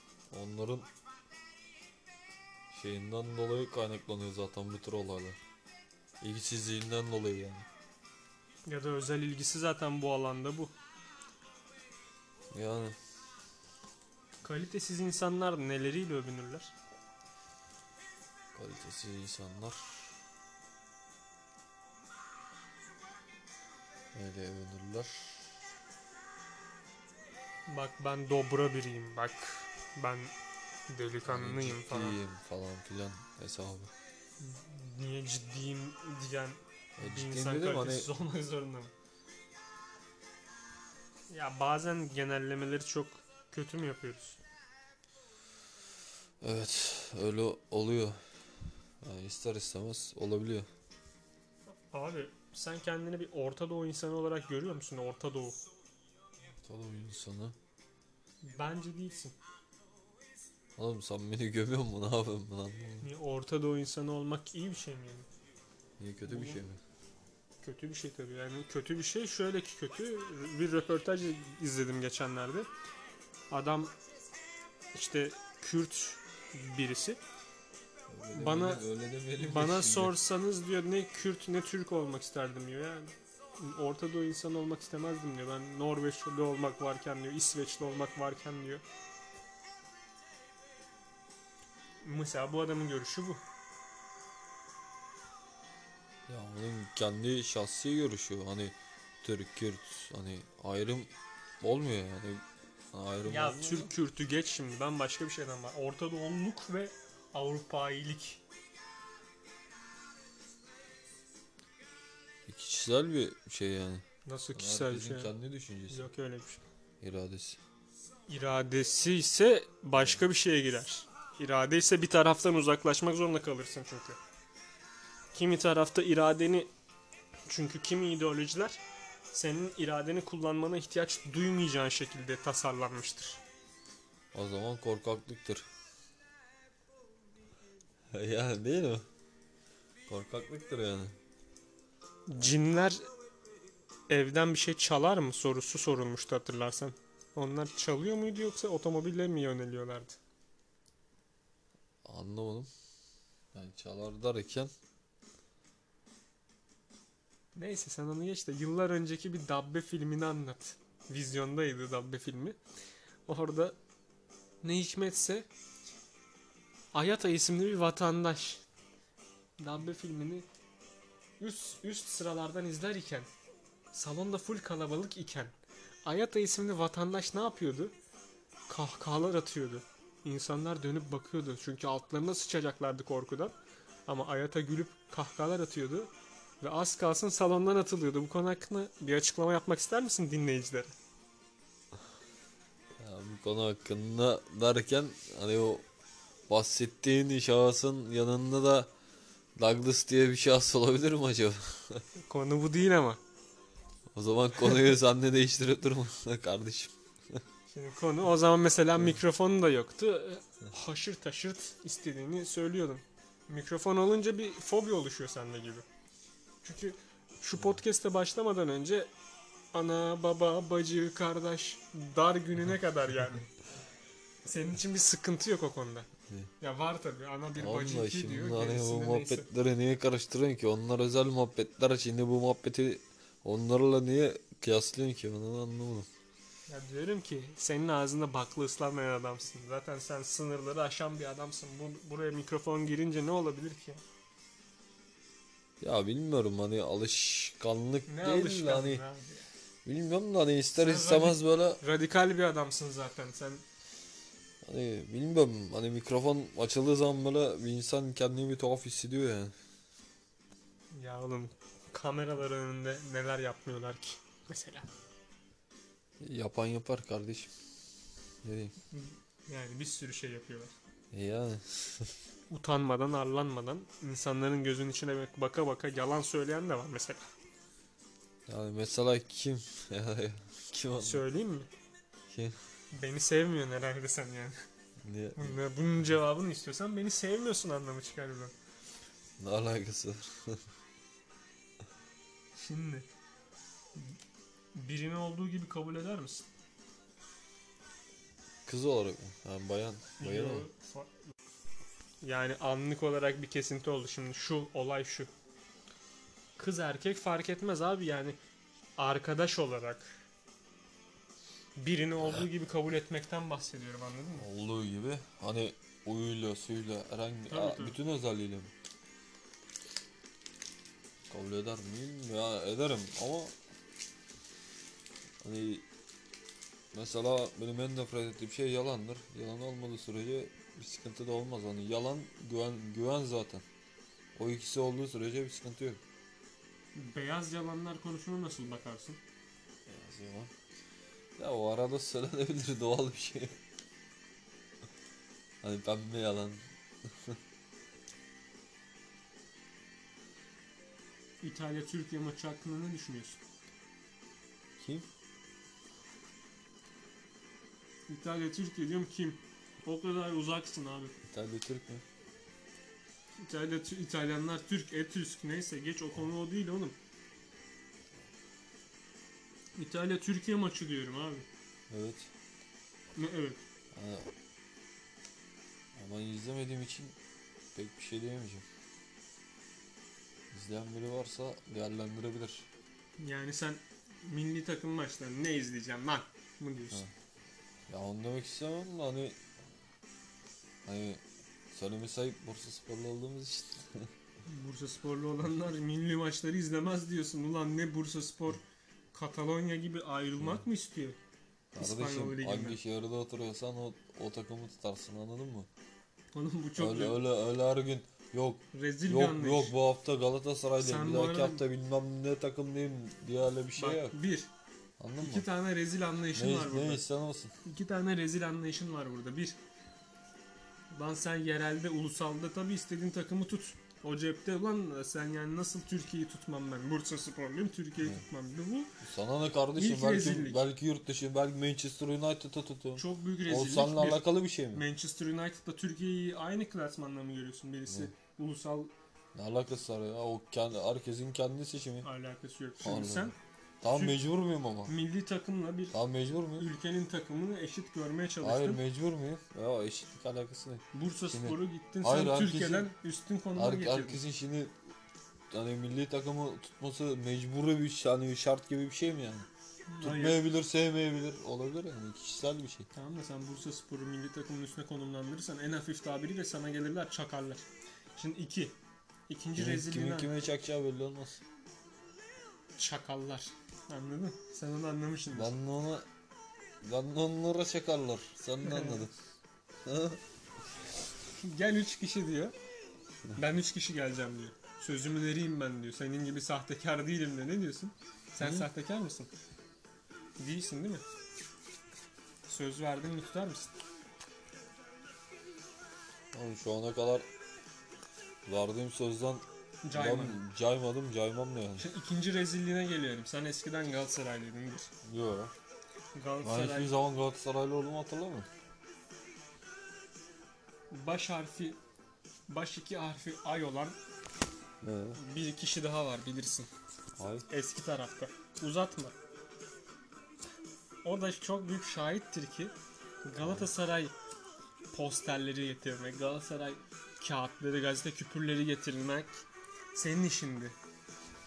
Onların şeyinden dolayı kaynaklanıyor zaten bu tür olaylar. İlgisizliğinden dolayı yani. Ya da özel ilgisi zaten bu alanda bu. Yani. Kalitesiz insanlar neleriyle övünürler? Kalitesiz insanlar neyle övünürler? Bak ben dobra biriyim, bak ben delikanlıyım falan filan hesabı. Niye ciddiyim diyen bir insan kalitesiz olmak zorunda mı? Ya bazen genellemeleri çok kötü mü yapıyoruz? Evet, öyle oluyor. Yani ister istemez olabiliyor. Abi sen kendini bir Orta Doğu insanı olarak görüyor musun? Orta Doğu insanı. Bence değilsin. Oğlum sen beni gömüyor musun? Ne yapayım ben anlamadım. Orta Doğu insanı olmak iyi bir şey mi yani? Niye kötü bir şey mi? Kötü bir şey tabii yani, kötü bir şey şöyle ki kötü. Bir röportaj izledim geçenlerde. Adam işte Kürt birisi. Bana sorsanız diyor ne Kürt ne Türk olmak isterdim diyor yani. Orta Doğu insanı olmak istemezdim diyor. Ben Norveçli olmak varken diyor, İsveçli olmak varken diyor. Mesela bu adamın görüşü bu. Ya onun kendi şahsi görüşü hani Türk Kürt hani ayrım olmuyor yani. Ayrım ya olmuyor. Türk Kürt'ü geç şimdi, ben başka bir şeyden var. Orta Doğuluk ve Avrupayilik. Kişisel bir şey yani. Nasıl kişisel bir şey? Kendi düşüncesi. Yok öyle bir şey. İradesi. İradesi ise başka bir şeye girer. İrade ise bir taraftan uzaklaşmak zorunda kalırsın çünkü. Kimi tarafta iradeni, çünkü kimi ideolojiler senin iradeni kullanmana ihtiyaç duymayacağın şekilde tasarlanmıştır. O zaman korkaklıktır. Yani değil mi? Korkaklıktır yani. Cinler evden bir şey çalar mı sorusu sorulmuştu hatırlarsan. Onlar çalıyor muydu yoksa otomobille mi yöneliyorlardı? Anlamadım. Yani çalar derken. Neyse sen onu geç de yıllar önceki bir Dabbe filmini anlat. Vizyondaydı Dabbe filmi. Orada ne hikmetse Ayata isimli bir vatandaş Dabbe filmini üst sıralardan izler iken, salonda full kalabalık iken, Ayata isimli vatandaş ne yapıyordu? Kahkahalar atıyordu. İnsanlar dönüp bakıyordu. Çünkü altlarına sıçacaklardı korkudan. Ama Ayata gülüp kahkahalar atıyordu. Ve az kalsın salondan atılıyordu. Bu konu hakkında bir açıklama yapmak ister misin dinleyicilere? Ya bu konu hakkında derken hani o bahsettiğin şahsın yanında da Douglas diye bir şahs olabilir mi acaba? Konu bu değil ama. O zaman konuyu sen de değiştirip durma kardeşim. Şimdi konu o zaman mesela mikrofonu da yoktu. Haşır taşırt istediğini söylüyordum. Mikrofon olunca bir fobi oluşuyor sende gibi. Çünkü şu podcast'e başlamadan önce ana, baba, bacı, kardeş dar gününe kadar yani. Senin için bir sıkıntı yok o konuda. Ya var tabii ana bir bacı iki diyor. Hani bu muhabbetleri neyse. Niye karıştırıyorsun ki? Onlar özel muhabbetler. Şimdi bu muhabbeti onlarla niye kıyaslıyorsun ki? Ben onu anlamadım. Ya diyorum ki senin ağzında bakla ıslanmayan adamsın. Zaten sen sınırları aşan bir adamsın. Buraya mikrofon girince ne olabilir ki? Ya bilmiyorum hani alışkanlık ne değil alışkanlık hani abi. Bilmiyorum da hani ister sen istemez böyle radikal bir adamsın zaten sen. Hani bilmiyorum hani mikrofon açıldığı zaman böyle bir insan kendini bir tuhaf hissediyor yani. Ya oğlum kameralar önünde neler yapmıyorlar ki mesela. Yapan yapar kardeşim. Ne diyeyim? Yani bir sürü şey yapıyorlar. Yani. Utanmadan, arlanmadan, insanların gözünün içine baka baka yalan söyleyen de var mesela. Yani mesela kim? Kim oldu? Söyleyeyim mi? Kim? Beni sevmiyorsun herhalde sen yani. Niye? Bunun cevabını istiyorsan beni sevmiyorsun anlamı çıkar buradan. Ne alakası var? Şimdi birini olduğu gibi kabul eder misin? Kız olarak mı? Yani bayan mı? Yani anlık olarak bir kesinti oldu. Şimdi şu olay şu. Kız erkek fark etmez abi yani arkadaş olarak birini olduğu gibi kabul etmekten bahsediyorum anladın mı? Olduğu gibi hani uyuyla suyla herhangi tabii. Bütün özelliğiyle mi? Kabul eder miyim? Ya ederim ama hani mesela benim en nefret ettiğim şey yalandır. Yalan olmadığı sürece bir sıkıntı da olmaz hani yalan güven zaten. O ikisi olduğu sürece bir sıkıntı yok. Beyaz yalanlar konusuna nasıl bakarsın? Beyaz yalan. Ya o arada söylenebilir doğal bir şey. Hani pembe yalan. İtalya Türkiye maçı hakkında ne düşünüyorsun? Kim? İtalya Türkiye diyorum kim? O kadar uzaksın abi. İtalya Türk mü? İtalyanlar Türk, Etüsk neyse geç o konu o değil oğlum. İtalya Türkiye maçı diyorum abi. Evet. Ne evet? Ha. Ama izlemediğim için pek bir şey diyemeyeceğim. İzleyen biri varsa değerlendirebilir. Yani sen milli takım maçlarını ne izleyeceğim lan mı diyorsun? Ha. Ya onu demek istemem de hani söylemesi ayıp Bursasporlu olduğumuz için. Bursasporlu olanlar milli maçları izlemez diyorsun. Ulan ne Bursaspor Katalonya gibi ayrılmak mı istiyor? Kardeşim hangi şehirde oturuyorsan o takımı tutarsın anladın mı? Oğlum bu çok öyle her gün yok. Rezil yok bir yok bu hafta Galatasaray'dayım. Bir dahaki hafta bilmem ne takımdayım diye öyle bir şey bak, yok. Anladın mı? İki tane rezil anlayışın var burada. Ne sen olsun? İki tane rezil anlayışın var burada. Bir, lan sen yerelde, ulusalda tabii istediğin takımı tut. O cepte ulan sen yani nasıl Türkiye'yi tutmam ben? Bursasporluyum, Türkiye'yi tutmam. Bu sana ne kardeşim? Belki yurt dışı, belki Manchester United'ı tutuyor. Çok büyük rezillik. O seninle alakalı bir şey mi? Manchester United'la Türkiye'yi aynı klasmanla mı görüyorsun? Birisi ulusal... Ne alakası var ya? O herkesin kendi seçimi. Alakası yok. Şimdi sen Tam mecbur muyum ama? Milli takımla bir tam mecbur muyum? Ülkenin takımını eşit görmeye çalıştım. Hayır mecbur muyum? Ya eşitlik alakası ne? Bursaspor'u gittin hayır, sen herkesin, Türkiye'den üstün konuma getirdin. Herkesin şimdi hani milli takımı tutması mecburi bir hani şart gibi bir şey mi yani? Tutmayabilir, sevmeyebilir. Olabilir yani, kişisel bir şey. Tamam da sen Bursaspor'u milli takımın üstüne konumlandırırsan en hafif tabiriyle sana gelirler, çakarlar. Şimdi ikinci rezilliğinden. Kimin kime çakacağı belli olmaz. Çakallar. Anladın mı? Sen onu anlamışsın. Ben onlara çakarlar. Sen de anladın. Gel 3 kişi diyor. Ben 3 kişi geleceğim diyor. Sözümü vereyim ben diyor. Senin gibi sahtekar değilim de, ne diyorsun? Sen sahtekar mısın? Değilsin değil mi? Söz verdin mi, tutar mısın? Oğlum şu ana kadar verdiğim sözden caymam ne yani? Şimdi ikinci rezilliğine geliyorum. Sen eskiden Galatasaraylıydın. Yok. Ben hiçbir zaman Galatasaraylı olduğumu hatırlamıyorum. Baş iki harfi ay olan bir kişi daha var bilirsin. Ay. Eski tarafta. Uzatma. O da çok büyük şahittir ki Galatasaray posterleri getirmek, Galatasaray kağıtları, gazete küpürleri getirmek senin işindi.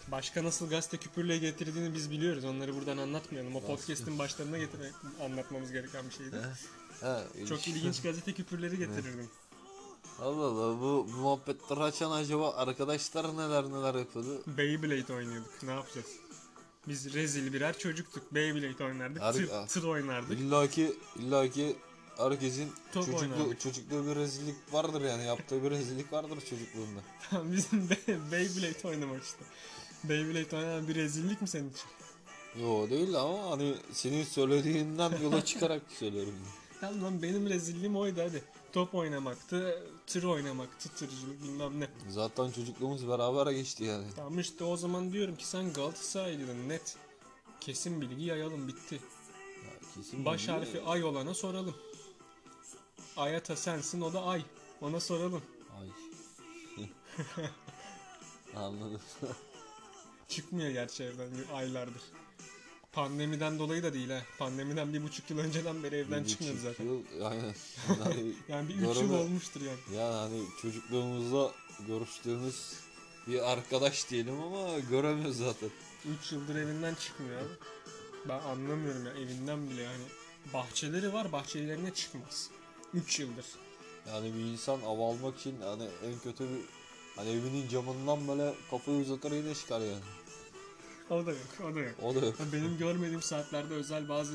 Başka nasıl gazete küpürleri getirdiğini biz biliyoruz. Onları buradan anlatmayalım. O podcast'in başlarına anlatmamız gereken bir şeydi. Çok ilginç gazete küpürleri getirirdim. Allah Allah, bu muhabbetleri açan acaba arkadaşlar neler yapıyordu? Beyblade oynuyorduk. Ne yapacağız? Biz rezil birer çocuktuk. Beyblade oynardık, tır oynardık. İlla ki herkesin çocukluğu bir rezillik vardır yani. Yaptığı bir rezillik vardır çocukluğunda. Tamam bizim Beyblade oynamak işte. Beyblade oynamak bir rezillik mi senin için? Yo değil ama hani senin söylediğinden yola çıkarak söylüyorum. Tamam lan, benim rezilliğim oydu hadi. Top oynamaktı, tır oynamaktı, tırcılık bilmem ne. Zaten çocukluğumuz beraber geçti yani. Tamam işte o zaman diyorum ki sen Galatasaraylıydın, net. Kesin bilgi yayalım, bitti. Ya, baş harfi ya. Ay olana soralım. Ayata sensin, o da ay. Ona soralım. Ay. Anladım. Çıkmıyor gerçi evden aylardır. Pandemiden dolayı da değil ha. Pandemiden 1,5 yıl önceden beri evden çıkmıyoruz zaten. Yıl, aynen. Yani 1-3 yıl olmuştur yani. Yani hani çocukluğumuzda görüştüğümüz bir arkadaş diyelim ama göremiyoruz zaten. 3 yıldır evinden çıkmıyor abi. Ben anlamıyorum ya, evinden bile yani. Bahçeleri var, bahçelerine çıkmaz. 3 yıldır. Yani bir insan av almak için hani en kötü bir hani evinin camından böyle kafayı uzatır yine çıkar yani. O da yok. Benim görmediğim saatlerde özel bazı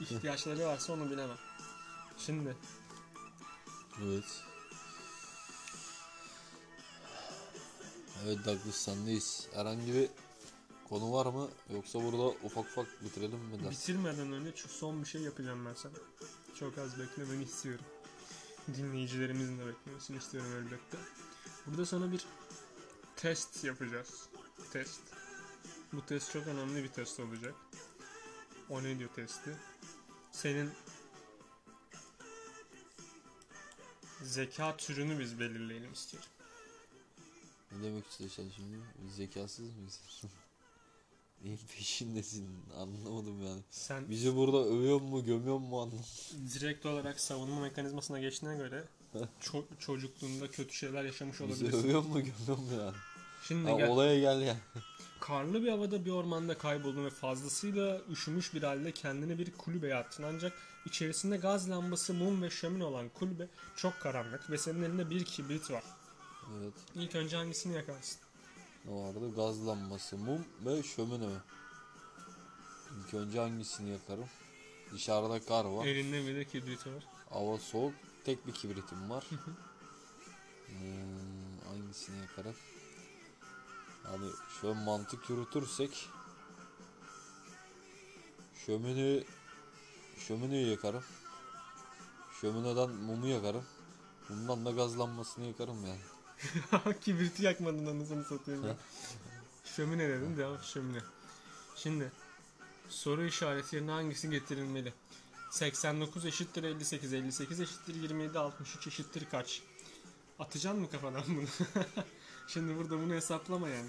ihtiyaçları varsa onu bilemem. Şimdi. Evet. Evet Douglas, sendeyiz. Herhangi bir konu var mı? Yoksa burada ufak bitirelim mi dersin? Bitirmeden önce son bir şey yapacağım ben sana. Çok az beklemeni istiyorum. Dinleyicilerimizin de beklemesini istiyorum elbette. Burada sana bir test yapacağız. Test. Bu test çok önemli bir test olacak. O ne diyor testi? Senin zeka türünü biz belirleyelim istiyorum. Ne demek istiyorsun şimdi? Zekasız mıyız? Neyin peşindesin? Anlamadım yani. Sen bizi burada övüyor mu, gömüyor mu anlamadım. Direkt olarak savunma mekanizmasına geçtiğine göre çocukluğunda kötü şeyler yaşamış olabilirsin. Bizi övüyor mu, gömüyor mu yani? Şimdi olaya gel yani. Karlı bir havada bir ormanda kayboldun ve fazlasıyla üşümüş bir halde kendini bir kulübeye attın. Ancak içerisinde gaz lambası, mum ve şömine olan kulübe çok karanlık ve senin elinde bir kibrit var. Evet. İlk önce hangisini yakarsın? Ne vardı? Gaz lambası, mum ve şömine. İlk önce hangisini yakarım? Dışarıda kar var. Elinde bir de kibrit var. Hava soğuk. Tek bir kibritim var. Hangisini yakarım? Hani şöyle mantık yürütürsek şömineyi yakarım. Şömineden mumu yakarım. Bundan da gaz lambasını yakarım yani. Kibriti yakmadın anasını satayım ya. Şömine dedin de şömine. Şimdi soru işareti yerine hangisi getirilmeli? 89 eşittir 58, 58 eşittir 27, 63 eşittir kaç? Atacaksın mı kafadan bunu? Şimdi burada bunu hesaplama yani.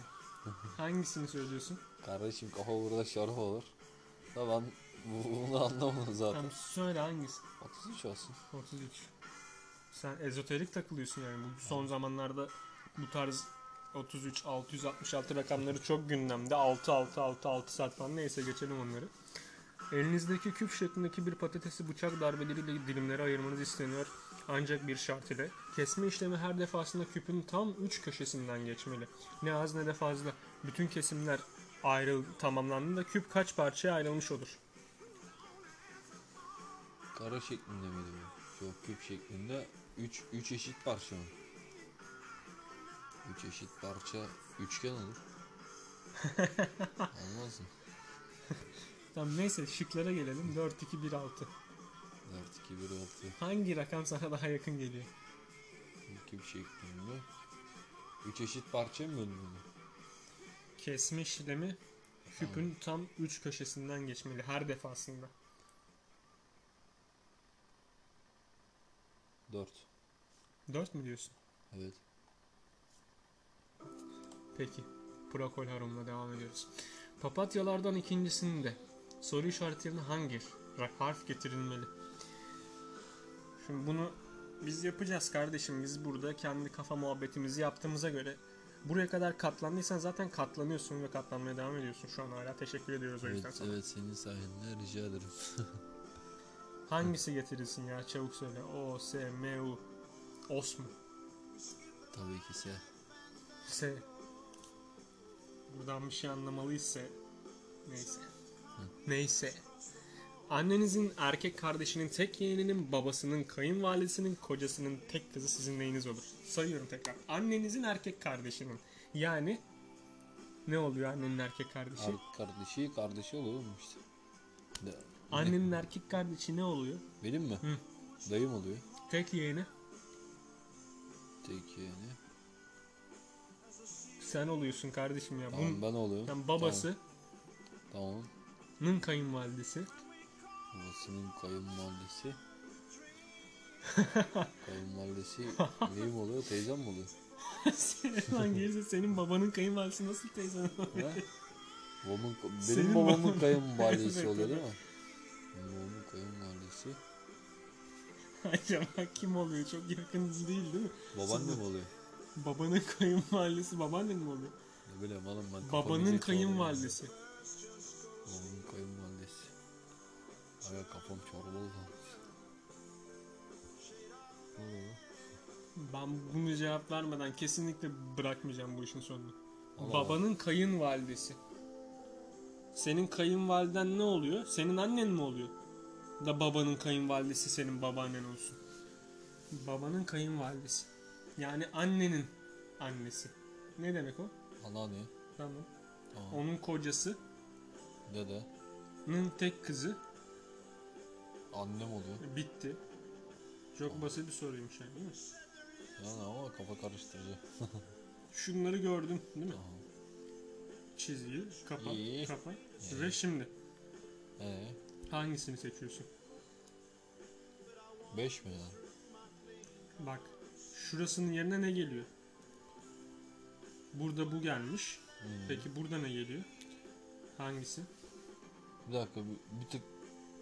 Hangisini söylüyorsun? Kardeşim kafa burada şarap olur. Tamam, bunu anlamadım zaten. Tamam söyle hangisi? 33 olsun. 33. Sen ezoterik takılıyorsun yani. Bu son zamanlarda bu tarz 33, 666 rakamları çok gündemde. 6 saat falan, neyse geçelim onları. Elinizdeki küp şeklindeki bir patatesi bıçak darbeleriyle dilimlere ayırmanız isteniyor. Ancak bir şart ile, kesme işlemi her defasında küpün tam 3 köşesinden geçmeli. Ne az ne de fazla. Bütün kesimler tamamlandığında küp kaç parçaya ayrılmış olur? Kara şeklinde miydi bu? Yok, küp şeklinde 3 eşit parça mı? 3 eşit parça üçgen olur. Olmaz mı? Tamam neyse, şıklara gelelim. 4, 2, 1, 6. 4, 2, 1, 6. Hangi rakam sana daha yakın geliyor? Küp şeklinde 3 eşit parça mı bölünüyor? Kesme işlemi küpün tam 3 köşesinden geçmeli her defasında. 4. 4 mü diyorsun? Evet. Peki. Prokol Harun'la devam ediyoruz. Papatyalardan ikincisinde soru işaretlerine hangi harf getirilmeli? Şimdi bunu biz yapacağız kardeşim. Biz burada kendi kafa muhabbetimizi yaptığımıza göre, buraya kadar katlandıysan zaten katlanıyorsun ve katlanmaya devam ediyorsun şu an hala. Teşekkür ediyoruz o yüzden sana. Evet, senin sayende rica ederim. Hangisi getirilsin ya, çabuk söyle. O, S, M, U. Os mu? Tabii ki S. S. Buradan bir şey anlamalıysa neyse. Neyse. Annenizin erkek kardeşinin tek yeğeninin, babasının, kayınvalidesinin, kocasının tek kızı sizin neyiniz olur? Sayıyorum tekrar. Annenizin erkek kardeşinin. Yani ne oluyor annenin erkek kardeşi? Erkek kardeşi, kardeşi oluyor mu işte? Annenin erkek kardeşi ne oluyor? Benim mi? Hı. Dayım oluyor. Tek yeğeni? Tek yeğeni. Sen oluyorsun kardeşim ya. Tamam, bunun, ben oluyorum. Yani babası. Tamam. Nın kayınvalidesi. Babasının kayınvalidesi. Kayınvalidesi neyim oluyor? Teyzem mi oluyor? Lan gelirse senin babanın kayınvalidesi nasıl teyzem oluyor? Benim babamın kayınvalidesi oluyor değil mi? Benim babamın kayınvalidesi. Acaba kim oluyor? Çok yakın değil mi? Babaannem oluyor. Babanın kayınvalidesi babaannen mi oluyor? Ne bileyim oğlum ben. Babanın kayınvalidesi. Babanın kayınvalidesi. Aga kafam çorba oldu. Ben bunu cevap vermeden kesinlikle bırakmayacağım bu işin sonunu. Allah babanın Allah. Kayınvalidesi. Senin kayınvaliden ne oluyor? Senin annen mi oluyor? Da babanın kayınvalidesi senin babaannen olsun. Babanın kayınvalidesi. Yani annenin annesi. Ne demek o? Anneanne. Tamam. Aa. Onun kocası. Dede'nin tek kızı. Annem oluyor. Bitti. Çok basit bir soruymuş yani, değil mi? Yani ama kafa karıştırıcı. Şunları gördün değil mi? Aha. Çizgiyi kapat. Ve şimdi. Hangisini seçiyorsun? 5 mi ya? Bak. Şurasının yerine ne geliyor? Burada bu gelmiş. Peki burada ne geliyor? Hangisi? Bir dakika, bir tık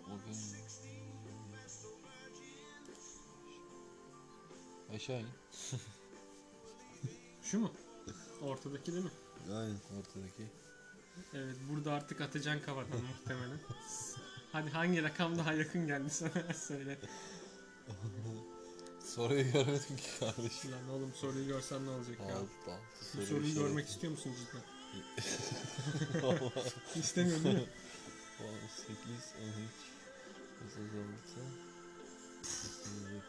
bakayım. Aşağı in. Şu mu? Ortadaki değil mi? Aynen, ortadaki. Evet, burada artık atacaksın kafadan muhtemelen. Hadi hangi rakam daha yakın geldi sana söyle. Soruyu görmedim ki kardeşim. Lan oğlum, soruyu görsen ne olacak ya? Bu soruyu görmek istiyor musun cidden? İstemiyorum değil mi? 18, 13, 36,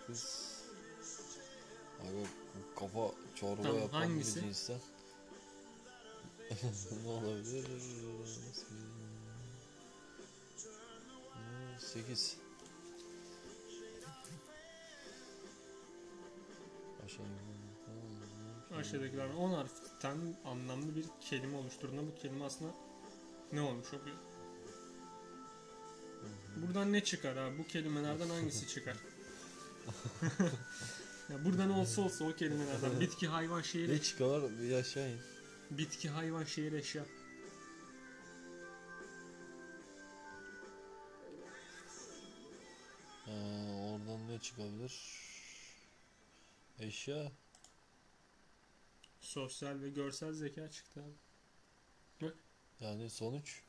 39. Abi kafa çorba tamam, yapan hangisi? Bir cinsten. Ne olabilir? 8. Aşağıdakiler 10 harften anlamlı bir kelime oluşturduğunda bu kelime aslında ne olmuş oluyor? Buradan ne çıkar abi? Bu kelimelerden hangisi çıkar? Ya buradan olsa o kelimelerden bitki, hayvan, şehir. Ne çıkar? Bir aşağı in. Bitki, hayvan, şehir, eşya. Oradan ne çıkabilir? Eşya. Sosyal ve görsel zeka çıktı abi. Bak. Yani sonuç?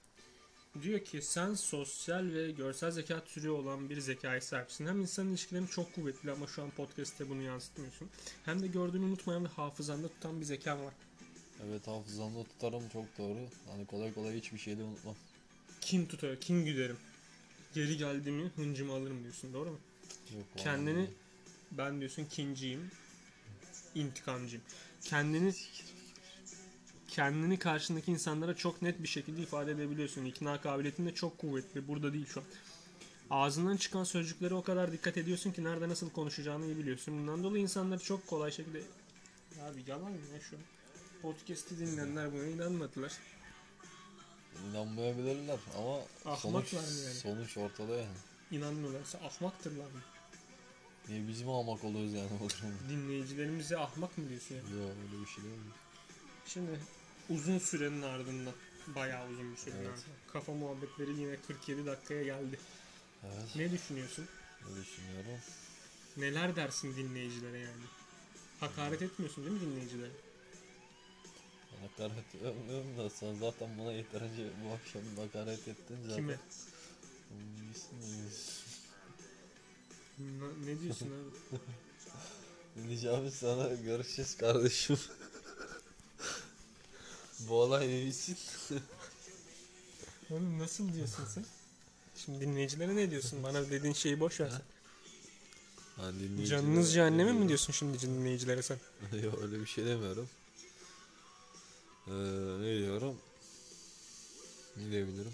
Diyor ki sen sosyal ve görsel zeka türü olan bir zekaya sahipsin. Hem insan ilişkilerin çok kuvvetli ama şu an podcast'te bunu yansıtmıyorsun. Hem de gördüğünü unutmayan ve hafızanda tutan bir zekan var. Evet, hafızamda tutarım, çok doğru. Hani kolay kolay hiçbir şey de unutmam. Kim tutar, kim güderim. Geri geldiğimi hıncımı alırım diyorsun, doğru mu? Yok, kendini anladım. Ben diyorsun kinciyim, intikamcıyım. Kendini karşındaki insanlara çok net bir şekilde ifade edebiliyorsun. İkna kabiliyetin de çok kuvvetli. Burada değil şu an. Ağzından çıkan sözcüklere o kadar dikkat ediyorsun ki nerede nasıl konuşacağını iyi biliyorsun. Bundan dolayı insanları çok kolay şekilde... Abi yalan ya şu an. Podcast'i dinleyenler buna inanmadılar. İnanmayabilirler ama ahmaklar sonuç, mı yani? Sonuç ortada yani. İnanmıyorlarsa ahmaktırlar mı? Niye bizim ahmak oluyoruz yani? Dinleyicilerimize ahmak mı diyorsun yani? Yok öyle bir şey değil mi? Şimdi uzun sürenin ardından, bayağı uzun bir sürenin ardından Kafa Muhabbetleri yine 47 dakikaya geldi. Evet. Ne düşünüyorsun? Ne düşünüyorum? Neler dersin dinleyicilere yani? Hakaret etmiyorsun değil mi dinleyicilere? Hakaret etmiyorum da sen zaten buna yeterince bu akşam hakaret ettin zaten. Kime? Ne diyorsun abi? Dinleyeceğim sana, görüşeceğiz kardeşim. Bu olay neysin? Oğlum nasıl diyorsun sen? Şimdi dinleyicilere ne diyorsun? Bana dediğin şeyi boş ver. Canınız cehenneme mi diyorsun şimdi dinleyicilere sen? Yok öyle bir şey demiyorum. Ne diyorum? Ne diyebilirim?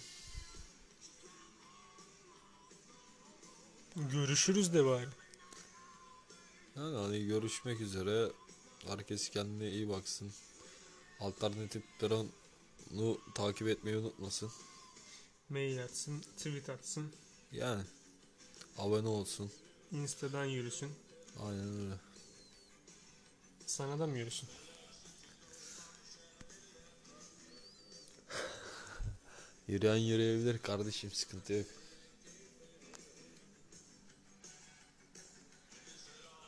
Görüşürüz de bari. Yani görüşmek üzere. Herkes kendine iyi baksın. Alternatif trend'i takip etmeyi unutmasın. Mail atsın, tweet atsın. Yani abone olsun. Insta'dan yürüsün. Aynen öyle. Sana da mı yürüsün? Yürüyen yürüyebilir kardeşim, sıkıntı yok.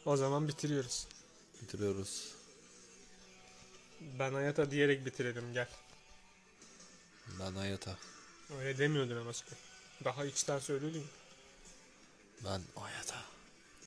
O zaman bitiriyoruz. Bitiriyoruz. Ben Ayata diyerek bitirelim, gel. Ben Ayata. Öyle demiyordun ama sıkı. Daha içten söylüyordun. Ben Ayata.